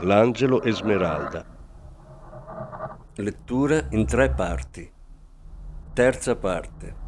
L'angelo Esmeralda. Lettura in 3 parti. Terza parte.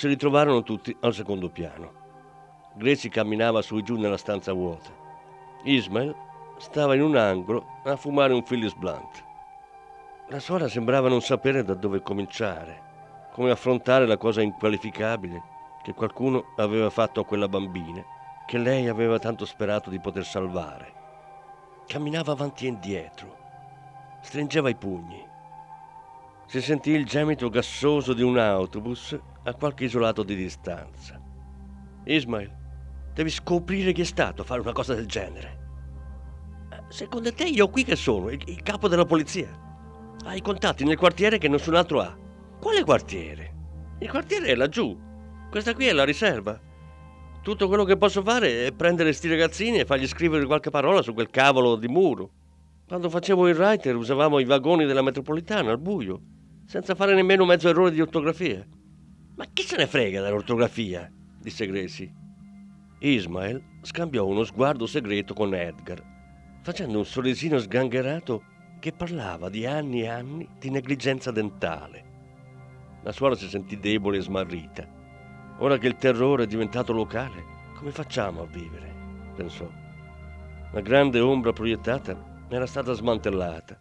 Si ritrovarono tutti al secondo piano. Gracie camminava su e giù nella stanza vuota. Ismael stava in un angolo a fumare un Phyllis Blunt. La suora sembrava non sapere da dove cominciare, come affrontare la cosa inqualificabile che qualcuno aveva fatto a quella bambina che lei aveva tanto sperato di poter salvare. Camminava avanti e indietro, stringeva i pugni. Si sentì il gemito gassoso di un autobus a qualche isolato di distanza. Ismael, devi scoprire chi è stato a fare una cosa del genere. Secondo te io qui che sono? Il capo della polizia. Hai contatti nel quartiere che nessun altro ha. Quale quartiere? Il quartiere è laggiù. Questa qui è la riserva. Tutto quello che posso fare è prendere sti ragazzini e fargli scrivere qualche parola su quel cavolo di muro. Quando facevo il writer usavamo i vagoni della metropolitana al buio, senza fare nemmeno mezzo errore di ortografia. Ma chi se ne frega dell'ortografia? Disse Gracie. Ismael scambiò uno sguardo segreto con Edgar, facendo un sorrisino sgangherato che parlava di anni e anni di negligenza dentale. La suora si sentì debole e smarrita. Ora che il terrore è diventato locale, come facciamo a vivere? Pensò. La grande ombra proiettata era stata smantellata.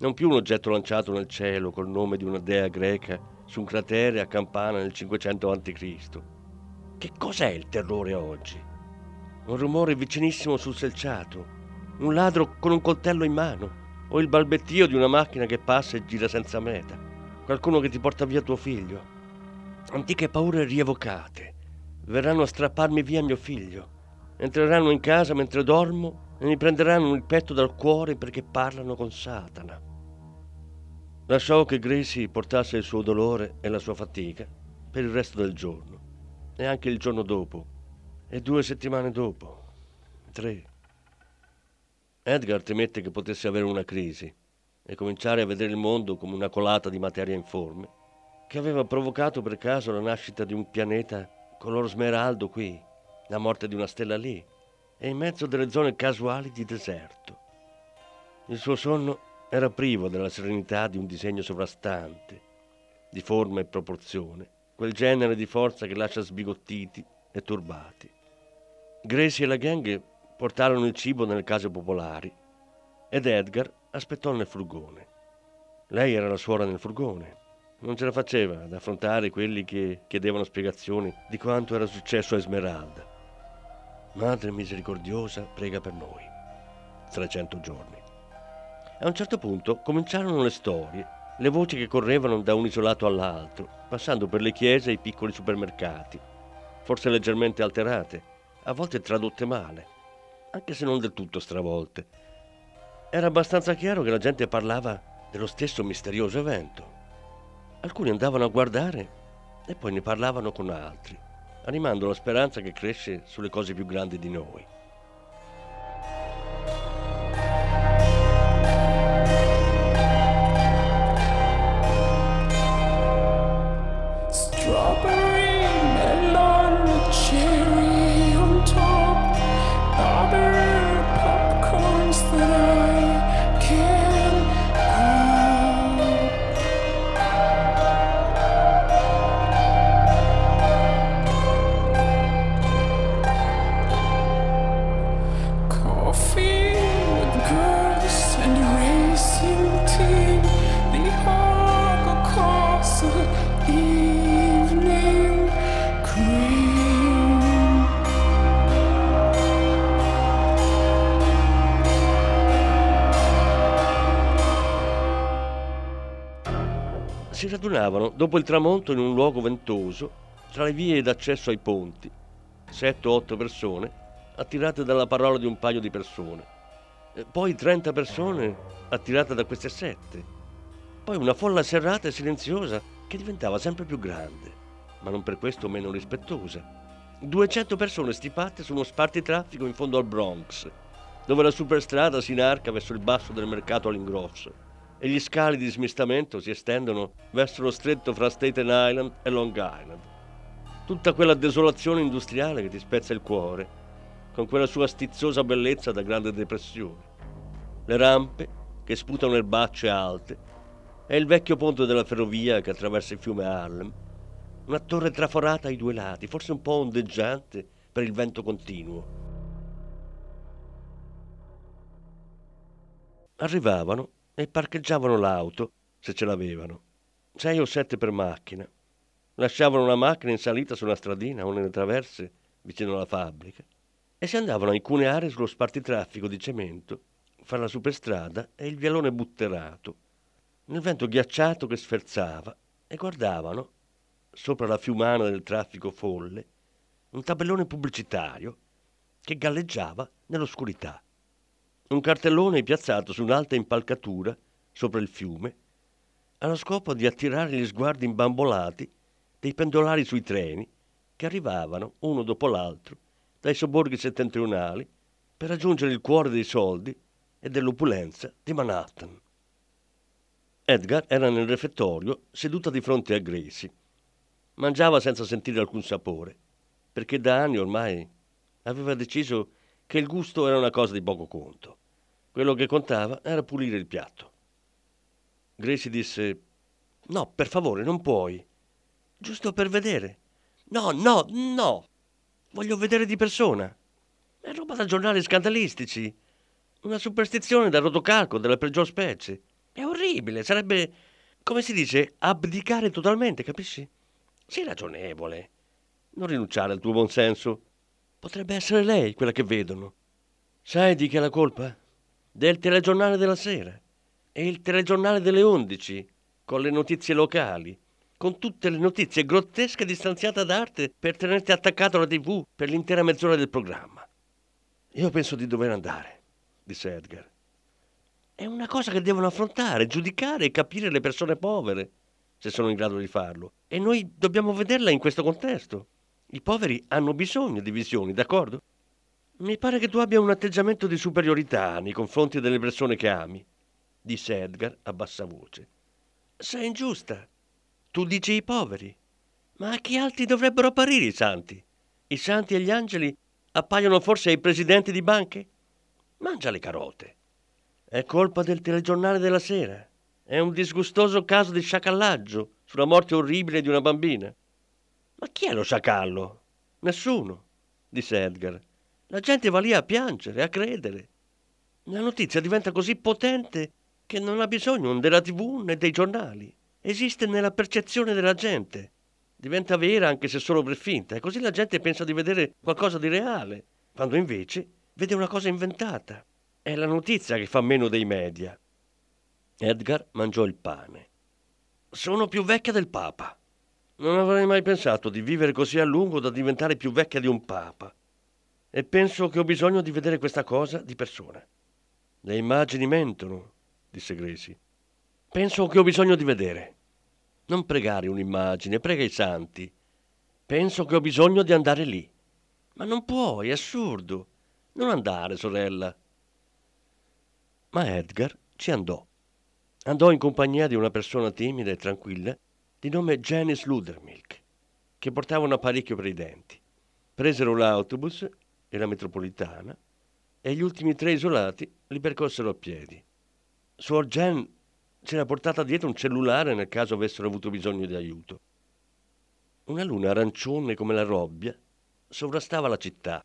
Non più un oggetto lanciato nel cielo col nome di una dea greca su un cratere a campana nel 500 a.C. Che cos'è il terrore oggi? Un rumore vicinissimo sul selciato, un ladro con un coltello in mano, o il balbettio di una macchina che passa e gira senza meta, qualcuno che ti porta via tuo figlio. Antiche paure rievocate. Verranno a strapparmi via mio figlio. Entreranno in casa mentre dormo e mi prenderanno il petto dal cuore perché parlano con Satana. Lasciò che Gracie portasse il suo dolore e la sua fatica per il resto del giorno, e anche il giorno dopo, e 2 settimane dopo, 3. Edgar temette che potesse avere una crisi e cominciare a vedere il mondo come una colata di materia informe che aveva provocato per caso la nascita di un pianeta color smeraldo qui, la morte di una stella lì, e in mezzo delle zone casuali di deserto. Il suo sonno era privo della serenità di un disegno sovrastante, di forma e proporzione, quel genere di forza che lascia sbigottiti e turbati. Gracie e la gang portarono il cibo nelle case popolari ed Edgar aspettò nel furgone. Lei era la suora nel furgone, non ce la faceva ad affrontare quelli che chiedevano spiegazioni di quanto era successo a Esmeralda. Madre misericordiosa, prega per noi. 300 giorni. A un certo punto cominciarono le storie, le voci che correvano da un isolato all'altro, passando per le chiese e i piccoli supermercati, forse leggermente alterate, a volte tradotte male, anche se non del tutto stravolte. Era abbastanza chiaro che la gente parlava dello stesso misterioso evento. Alcuni andavano a guardare e poi ne parlavano con altri, animando la speranza che cresce sulle cose più grandi di noi. Si radunavano dopo il tramonto in un luogo ventoso, tra le vie d'accesso ai ponti, 7 o 8 persone, attirate dalla parola di un paio di persone, poi 30 persone attirate da queste 7, poi una folla serrata e silenziosa che diventava sempre più grande, ma non per questo meno rispettosa. 200 persone stipate su uno spartitraffico in fondo al Bronx, dove la superstrada si inarca verso il basso del mercato all'ingrosso, e gli scali di smistamento si estendono verso lo stretto fra Staten Island e Long Island. Tutta quella desolazione industriale che ti spezza il cuore, con quella sua stizzosa bellezza da grande depressione. Le rampe che sputano erbacce alte e il vecchio ponte della ferrovia che attraversa il fiume Harlem, una torre traforata ai due lati, forse un po' ondeggiante per il vento continuo. Arrivavano e parcheggiavano l'auto, se ce l'avevano, 6 o 7 per macchina. Lasciavano una macchina in salita su una stradina o nelle traverse vicino alla fabbrica e si andavano a incuneare sullo spartitraffico di cemento fra la superstrada e il vialone butterato, nel vento ghiacciato che sferzava, e guardavano, sopra la fiumana del traffico folle, un tabellone pubblicitario che galleggiava nell'oscurità. Un cartellone piazzato su un'alta impalcatura sopra il fiume, allo scopo di attirare gli sguardi imbambolati dei pendolari sui treni che arrivavano uno dopo l'altro dai sobborghi settentrionali per raggiungere il cuore dei soldi e dell'opulenza di Manhattan. Edgar era nel refettorio, seduta di fronte a Gracie. Mangiava senza sentire alcun sapore, perché da anni ormai aveva deciso che il gusto era una cosa di poco conto. Quello che contava era pulire il piatto. Gracie disse: «No, per favore, non puoi. Giusto per vedere. No, no, no. Voglio vedere di persona. È roba da giornali scandalistici. Una superstizione da rotocalco della peggior specie. È orribile. Sarebbe, come si dice, abdicare totalmente, capisci? Sei ragionevole. Non rinunciare al tuo buonsenso. Potrebbe essere lei quella che vedono. Sai di che è la colpa? Del telegiornale della sera e il telegiornale delle 11, con le notizie locali, con tutte le notizie grottesche distanziate d'arte per tenerti attaccato alla TV per l'intera mezz'ora del programma. Io penso di dover andare», disse Edgar. «È una cosa che devono affrontare, giudicare e capire le persone povere, se sono in grado di farlo. E noi dobbiamo vederla in questo contesto. I poveri hanno bisogno di visioni, d'accordo? Mi pare che tu abbia un atteggiamento di superiorità nei confronti delle persone che ami», disse Edgar a bassa voce. «Sei ingiusta. Tu dici i poveri. Ma a chi altri dovrebbero apparire i santi? I santi e gli angeli appaiono forse ai presidenti di banche? Mangia le carote. È colpa del telegiornale della sera. È un disgustoso caso di sciacallaggio sulla morte orribile di una bambina». «Ma chi è lo sciacallo?» «Nessuno», disse Edgar. «La gente va lì a piangere, a credere. La notizia diventa così potente che non ha bisogno né della TV né dei giornali. Esiste nella percezione della gente. Diventa vera anche se solo per finta, e così la gente pensa di vedere qualcosa di reale, quando invece vede una cosa inventata. È la notizia che fa meno dei media. Edgar mangiò il pane. «Sono più vecchia del Papa. Non avrei mai pensato di vivere così a lungo da diventare più vecchia di un Papa. E penso che ho bisogno di vedere questa cosa di persona». «Le immagini mentono», disse Gracie. «Penso che ho bisogno di vedere. Non pregare un'immagine, prega i santi. Penso che ho bisogno di andare lì». «Ma non puoi, è assurdo. Non andare, sorella». Ma Edgar ci andò. Andò in compagnia di una persona timida e tranquilla di nome Janis Ludermilk, che portava un apparecchio per i denti. Presero l'autobus e la metropolitana e gli ultimi tre isolati li percorsero a piedi. Suor Jan c'era portata dietro un cellulare nel caso avessero avuto bisogno di aiuto. Una luna arancione come la robbia sovrastava la città.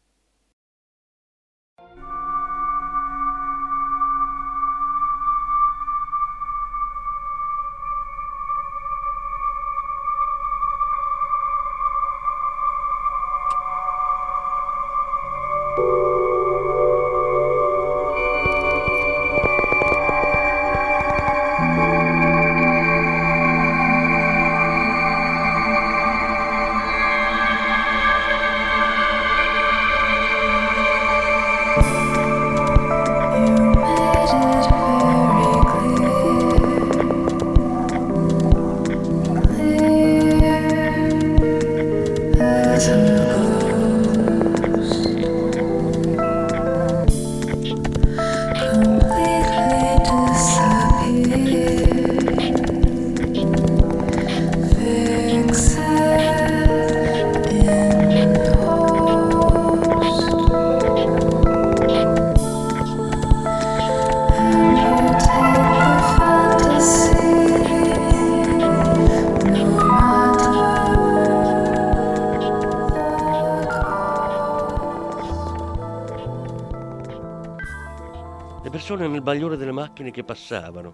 Nel bagliore delle macchine che passavano,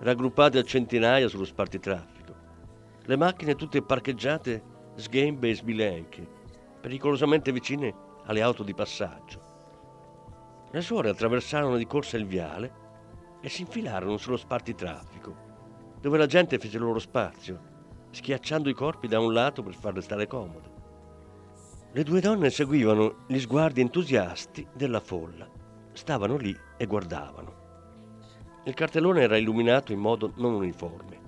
raggruppate a centinaia sullo spartitraffico, le macchine tutte parcheggiate sghembe e sbilenche, pericolosamente vicine alle auto di passaggio. Le suore attraversarono di corsa il viale e si infilarono sullo spartitraffico, dove la gente fece il loro spazio, schiacciando i corpi da un lato per farle stare comode. Le due donne seguivano gli sguardi entusiasti della folla. Stavano lì e guardavano. Il cartellone era illuminato in modo non uniforme,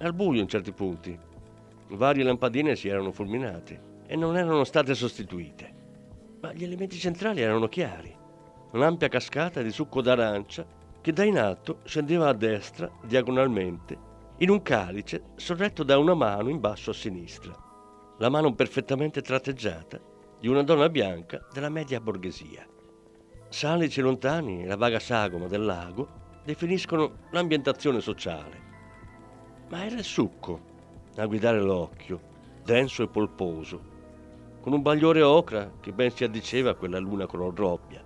al buio in certi punti. Varie lampadine si erano fulminate e non erano state sostituite, ma gli elementi centrali erano chiari. Un'ampia cascata di succo d'arancia che da in alto scendeva a destra diagonalmente in un calice sorretto da una mano in basso a sinistra, la mano perfettamente tratteggiata di una donna bianca della media borghesia. Salici lontani e la vaga sagoma del lago definiscono l'ambientazione sociale. Ma era il succo a guidare l'occhio, denso e polposo, con un bagliore ocra che ben si addiceva a quella luna color robbia,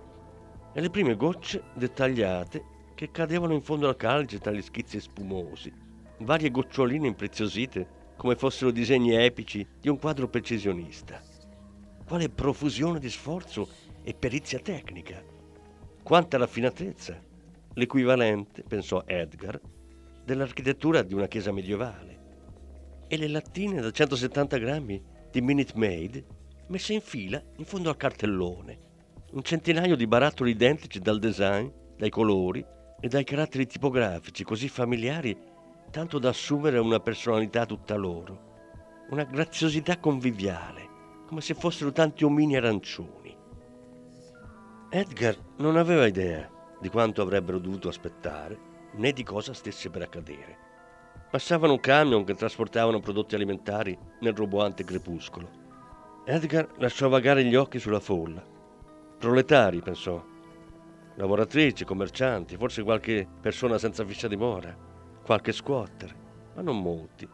e le prime gocce dettagliate che cadevano in fondo al calice tra gli schizzi spumosi, varie goccioline impreziosite come fossero disegni epici di un quadro precisionista. Quale profusione di sforzo e perizia tecnica! Quanta raffinatezza, l'equivalente, pensò Edgar, dell'architettura di una chiesa medievale. E le lattine da 170 grammi di Minute Maid messe in fila in fondo al cartellone. Un centinaio di barattoli identici dal design, dai colori e dai caratteri tipografici così familiari tanto da assumere una personalità tutta loro. Una graziosità conviviale, come se fossero tanti omini arancioni. Edgar non aveva idea di quanto avrebbero dovuto aspettare né di cosa stesse per accadere. Passavano un camion che trasportavano prodotti alimentari nel roboante crepuscolo. Edgar lasciò vagare gli occhi sulla folla. Proletari, pensò. Lavoratrici, commercianti, forse qualche persona senza fissa dimora, qualche squatter, ma non molti.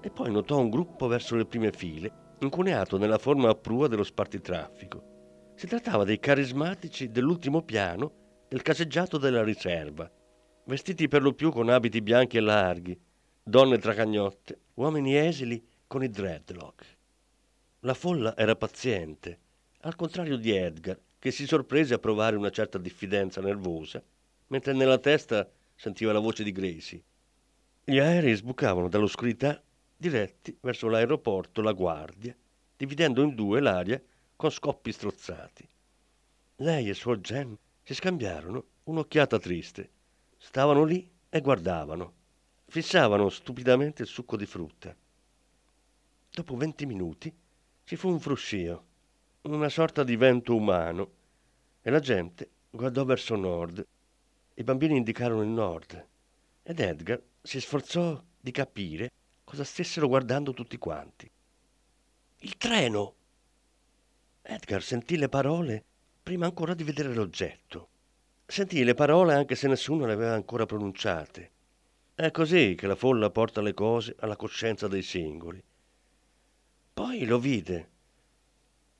E poi notò un gruppo verso le prime file, incuneato nella forma a prua dello spartitraffico. Si trattava dei carismatici dell'ultimo piano del caseggiato della riserva, vestiti per lo più con abiti bianchi e larghi, donne tracagnotte, uomini esili con i dreadlock. La folla era paziente, al contrario di Edgar, che si sorprese a provare una certa diffidenza nervosa, mentre nella testa sentiva la voce di Gracie. Gli aerei sbucavano dall'oscurità diretti verso l'aeroporto La Guardia, dividendo in due l'aria con scoppi strozzati. Lei e Suor Jen si scambiarono un'occhiata triste. Stavano lì e guardavano. Fissavano stupidamente il succo di frutta. Dopo 20 minuti ci fu un fruscio, una sorta di vento umano, e la gente guardò verso nord. I bambini indicarono il nord ed Edgar si sforzò di capire cosa stessero guardando tutti quanti. Il treno! Edgar sentì le parole prima ancora di vedere l'oggetto. Sentì le parole anche se nessuno le aveva ancora pronunciate. È così che la folla porta le cose alla coscienza dei singoli. Poi lo vide.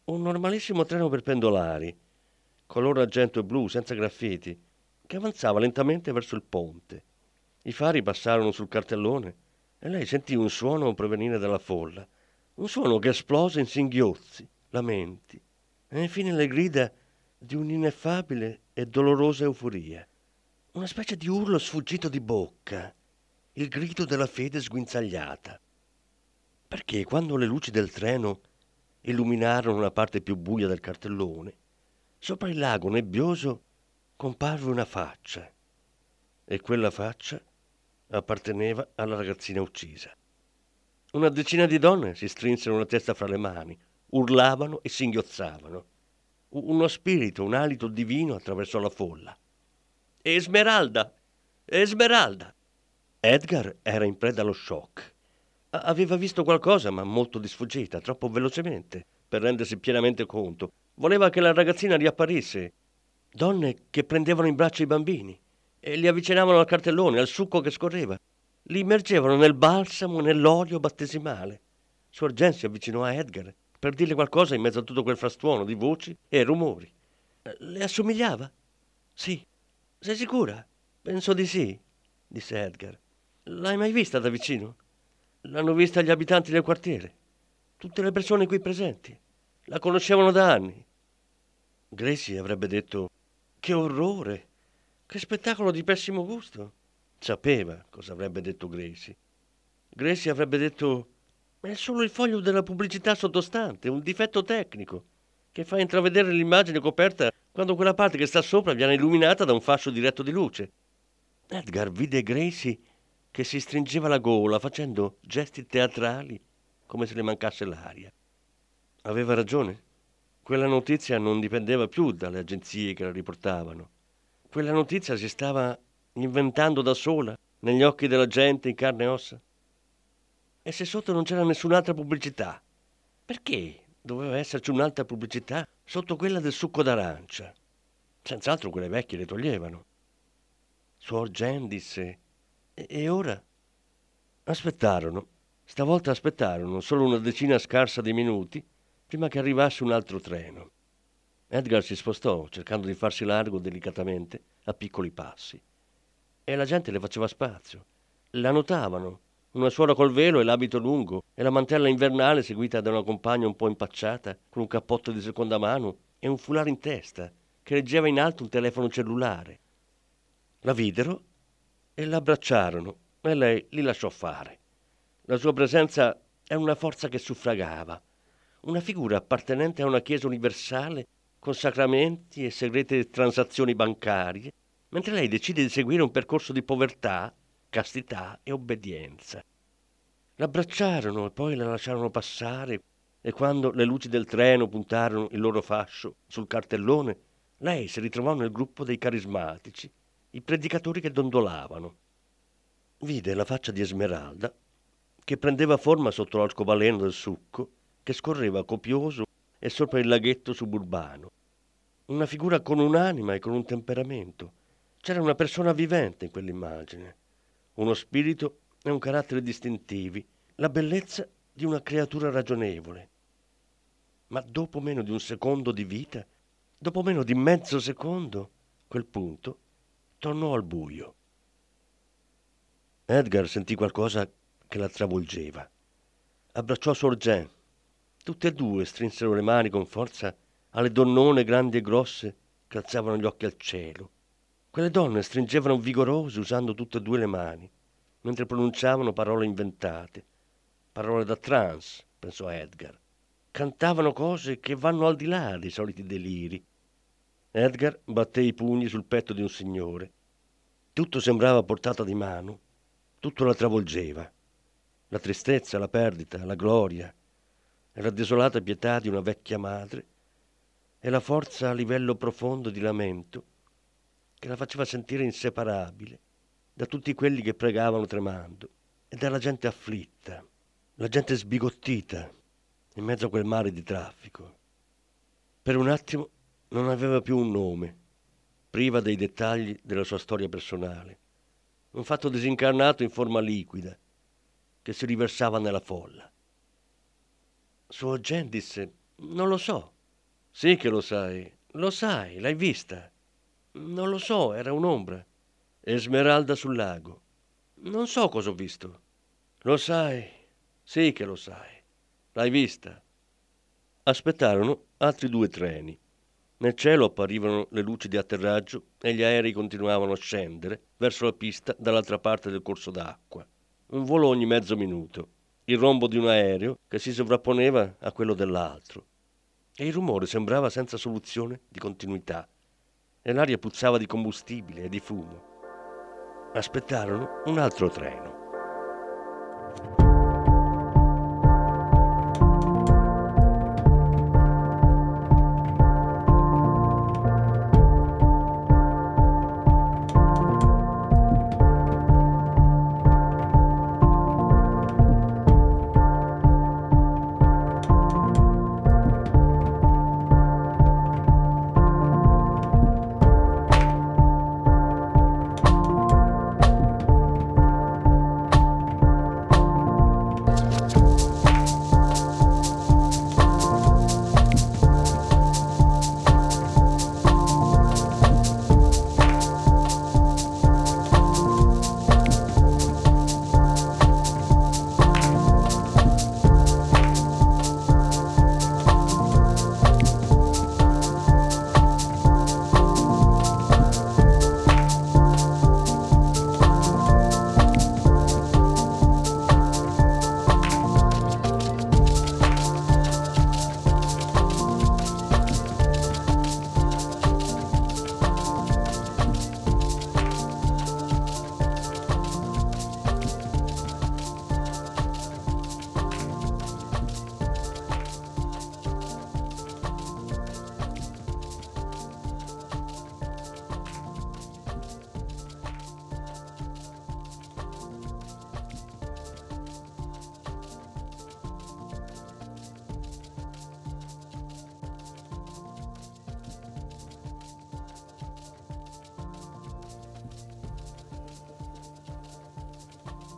Un normalissimo treno per pendolari, color argento e blu, senza graffiti, che avanzava lentamente verso il ponte. I fari passarono sul cartellone e lei sentì un suono provenire dalla folla. Un suono che esplose in singhiozzi, lamenti e infine le grida di un'ineffabile e dolorosa euforia. Una specie di urlo sfuggito di bocca, il grido della fede sguinzagliata. Perché quando le luci del treno illuminarono la parte più buia del cartellone, sopra il lago nebbioso comparve una faccia, e quella faccia apparteneva alla ragazzina uccisa. Una decina di donne si strinsero la testa fra le mani, urlavano e singhiozzavano. Uno spirito, un alito divino attraversò la folla. Esmeralda! Esmeralda! Edgar era in preda allo shock. Aveva visto qualcosa, ma molto di sfuggita, troppo velocemente, per rendersi pienamente conto. Voleva che la ragazzina riapparisse. Donne che prendevano in braccio i bambini e li avvicinavano al cartellone, al succo che scorreva. Li immergevano nel balsamo, nell'olio battesimale. Suor Jen si avvicinò a Edgar per dirle qualcosa in mezzo a tutto quel frastuono di voci e rumori. Le assomigliava? Sì. Sei sicura? Penso di sì, disse Edgar. L'hai mai vista da vicino? L'hanno vista gli abitanti del quartiere. Tutte le persone qui presenti. La conoscevano da anni. Gracie avrebbe detto: che orrore! Che spettacolo di pessimo gusto! Sapeva cosa avrebbe detto Gracie. Gracie avrebbe detto: è solo il foglio della pubblicità sottostante, un difetto tecnico che fa intravedere l'immagine coperta quando quella parte che sta sopra viene illuminata da un fascio diretto di luce. Edgar vide Gracie che si stringeva la gola facendo gesti teatrali come se le mancasse l'aria. Aveva ragione. Quella notizia non dipendeva più dalle agenzie che la riportavano. Quella notizia si stava inventando da sola negli occhi della gente in carne e ossa. E se sotto non c'era nessun'altra pubblicità, perché doveva esserci un'altra pubblicità sotto quella del succo d'arancia? Senz'altro quelle vecchie le toglievano. Suor Jen disse: e ora? Aspettarono. Stavolta aspettarono solo una decina scarsa di minuti prima che arrivasse un altro treno. Edgar si spostò, cercando di farsi largo delicatamente, a piccoli passi. E la gente le faceva spazio. La notavano, una suora col velo e l'abito lungo e la mantella invernale seguita da una compagna un po' impacciata con un cappotto di seconda mano e un foulard in testa che reggeva in alto un telefono cellulare. La videro e la abbracciarono e lei li lasciò fare. La sua presenza era una forza che suffragava, una figura appartenente a una chiesa universale con sacramenti e segrete transazioni bancarie, mentre lei decide di seguire un percorso di povertà, castità e obbedienza. L'abbracciarono e poi la lasciarono passare e quando le luci del treno puntarono il loro fascio sul cartellone, lei si ritrovò nel gruppo dei carismatici, i predicatori che dondolavano. Vide la faccia di Esmeralda che prendeva forma sotto l'orcobaleno del succo che scorreva copioso e sopra il laghetto suburbano. Una figura con un'anima e con un temperamento. C'era una persona vivente in quell'immagine, uno spirito e un carattere distintivi, la bellezza di una creatura ragionevole. Ma dopo meno di un secondo di vita, dopo meno di mezzo secondo, quel punto tornò al buio. Edgar sentì qualcosa che la travolgeva. Abbracciò Suor Jen. Tutte e due strinsero le mani con forza alle donnone grandi e grosse che alzavano gli occhi al cielo. Quelle donne stringevano vigorose usando tutte e due le mani, mentre pronunciavano parole inventate, parole da trance, pensò Edgar. Cantavano cose che vanno al di là dei soliti deliri. Edgar batté i pugni sul petto di un signore. Tutto sembrava a portata di mano, tutto la travolgeva. La tristezza, la perdita, la gloria, e la desolata pietà di una vecchia madre e la forza a livello profondo di lamento che la faceva sentire inseparabile da tutti quelli che pregavano tremando e dalla gente afflitta, la gente sbigottita in mezzo a quel mare di traffico. Per un attimo non aveva più un nome, priva dei dettagli della sua storia personale, un fatto disincarnato in forma liquida che si riversava nella folla. Suo Jen disse: non lo so. Sì che lo sai, l'hai vista. Non lo so, era un'ombra. Esmeralda sul lago. Non so cosa ho visto. Lo sai, sì che lo sai, l'hai vista. Aspettarono altri 2 treni. Nel cielo apparivano le luci di atterraggio e gli aerei continuavano a scendere verso la pista dall'altra parte del corso d'acqua. Un volo ogni mezzo minuto. Il rombo di un aereo che si sovrapponeva a quello dell'altro. E il rumore sembrava senza soluzione di continuità, e l'aria puzzava di combustibile e di fumo. Aspettarono un altro treno.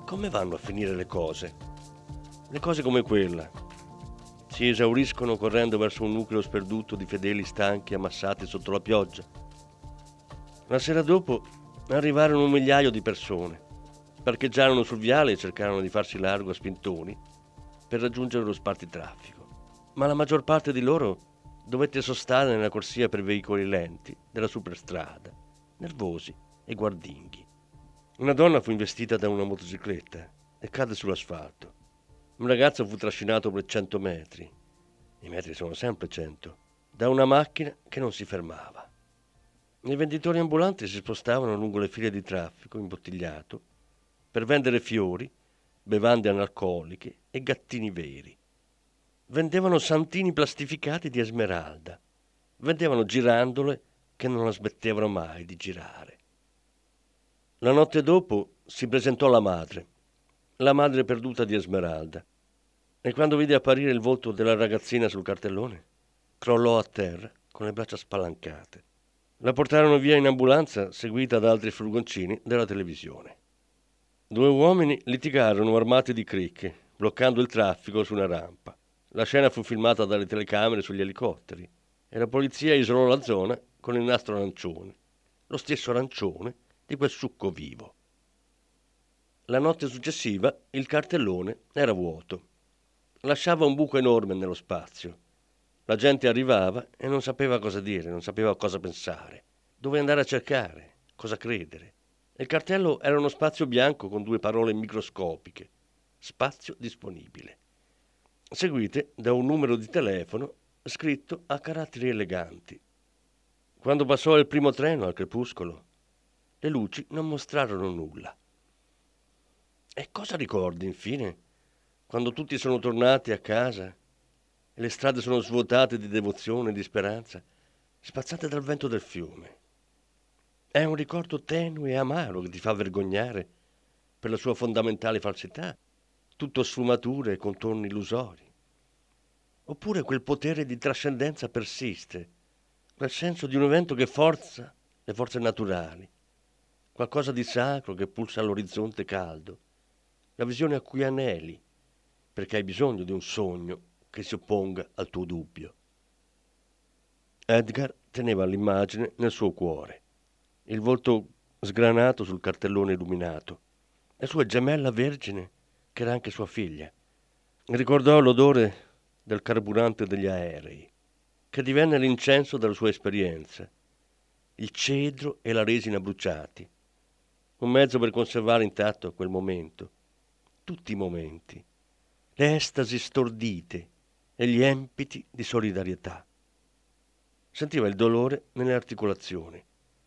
Come vanno a finire le cose? Le cose come quella. Si esauriscono correndo verso un nucleo sperduto di fedeli stanchi ammassati sotto la pioggia. La sera dopo arrivarono un migliaio di persone. Parcheggiarono sul viale e cercarono di farsi largo a spintoni per raggiungere lo spartitraffico. Ma la maggior parte di loro dovette sostare nella corsia per veicoli lenti della superstrada, nervosi e guardinghi. Una donna fu investita da una motocicletta e cadde sull'asfalto. Un ragazzo fu trascinato per 100 metri, i metri sono sempre 100, da una macchina che non si fermava. I venditori ambulanti si spostavano lungo le file di traffico imbottigliato per vendere fiori, bevande analcoliche e gattini veri. Vendevano santini plastificati di Esmeralda, vendevano girandole che non la smettevano mai di girare. La notte dopo si presentò la madre perduta di Esmeralda, e quando vide apparire il volto della ragazzina sul cartellone, crollò a terra con le braccia spalancate. La portarono via in ambulanza, seguita da altri furgoncini della televisione. 2 uomini litigarono armati di cricche, bloccando il traffico su una rampa. La scena fu filmata dalle telecamere sugli elicotteri e la polizia isolò la zona con il nastro arancione, lo stesso arancione di quel succo vivo. La notte successiva il cartellone era vuoto. Lasciava un buco enorme nello spazio. La gente arrivava e non sapeva cosa dire, non sapeva cosa pensare, dove andare a cercare, cosa credere. Il cartello era uno spazio bianco con due parole microscopiche. Spazio disponibile. Seguite da un numero di telefono scritto a caratteri eleganti. Quando passò il primo treno al crepuscolo, le luci non mostrarono nulla. E cosa ricordi, infine, quando tutti sono tornati a casa e le strade sono svuotate di devozione e di speranza, spazzate dal vento del fiume? È un ricordo tenue e amaro che ti fa vergognare per la sua fondamentale falsità, tutto sfumature e contorni illusori. Oppure quel potere di trascendenza persiste, quel senso di un evento che forza le forze naturali, qualcosa di sacro che pulsa all'orizzonte caldo, la visione a cui aneli, perché hai bisogno di un sogno che si opponga al tuo dubbio. Edgar teneva l'immagine nel suo cuore, il volto sgranato sul cartellone illuminato, la sua gemella vergine, che era anche sua figlia. Ricordò l'odore del carburante degli aerei, che divenne l'incenso della sua esperienza, il cedro e la resina bruciati, un mezzo per conservare intatto quel momento, tutti i momenti, le estasi stordite e gli empiti di solidarietà. Sentiva il dolore nelle articolazioni,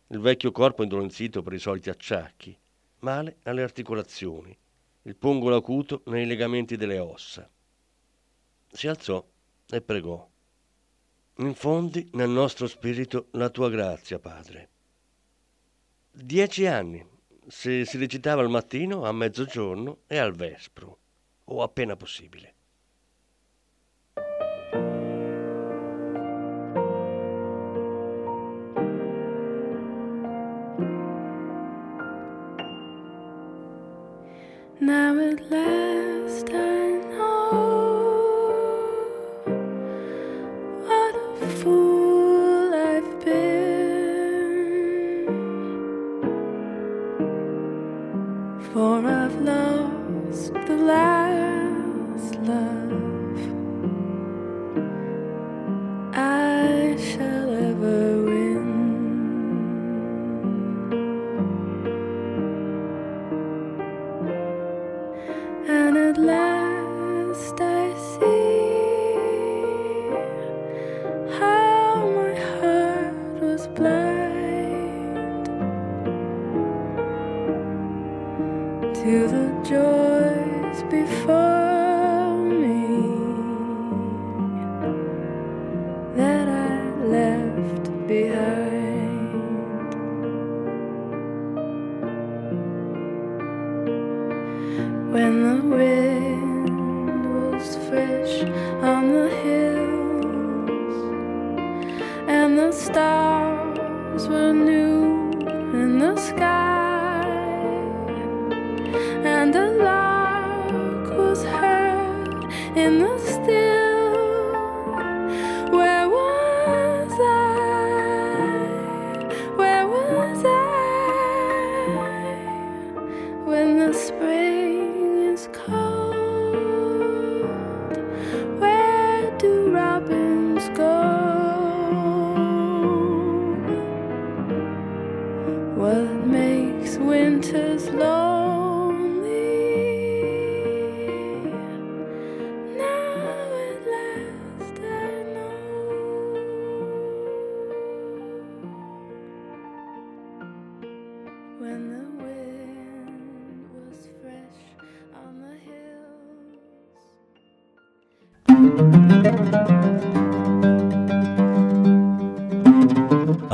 il vecchio corpo indolenzito per i soliti acciacchi, male alle articolazioni, il pungolo acuto nei legamenti delle ossa. Si alzò e pregò. Infondi nel nostro spirito la tua grazia, Padre. 10 anni, se si recitava al mattino, a mezzogiorno e al vespro, o appena possibile. Now at last I know what a fool I've been, for I've lost the last love I shall ever win. To the joys before me that I left behind. When the wind was fresh on the hills and the stars were new in the sky, and the lark was heard in the still. Where was I? Where was I? When the spring is cold, where do robins go? What makes winter's long?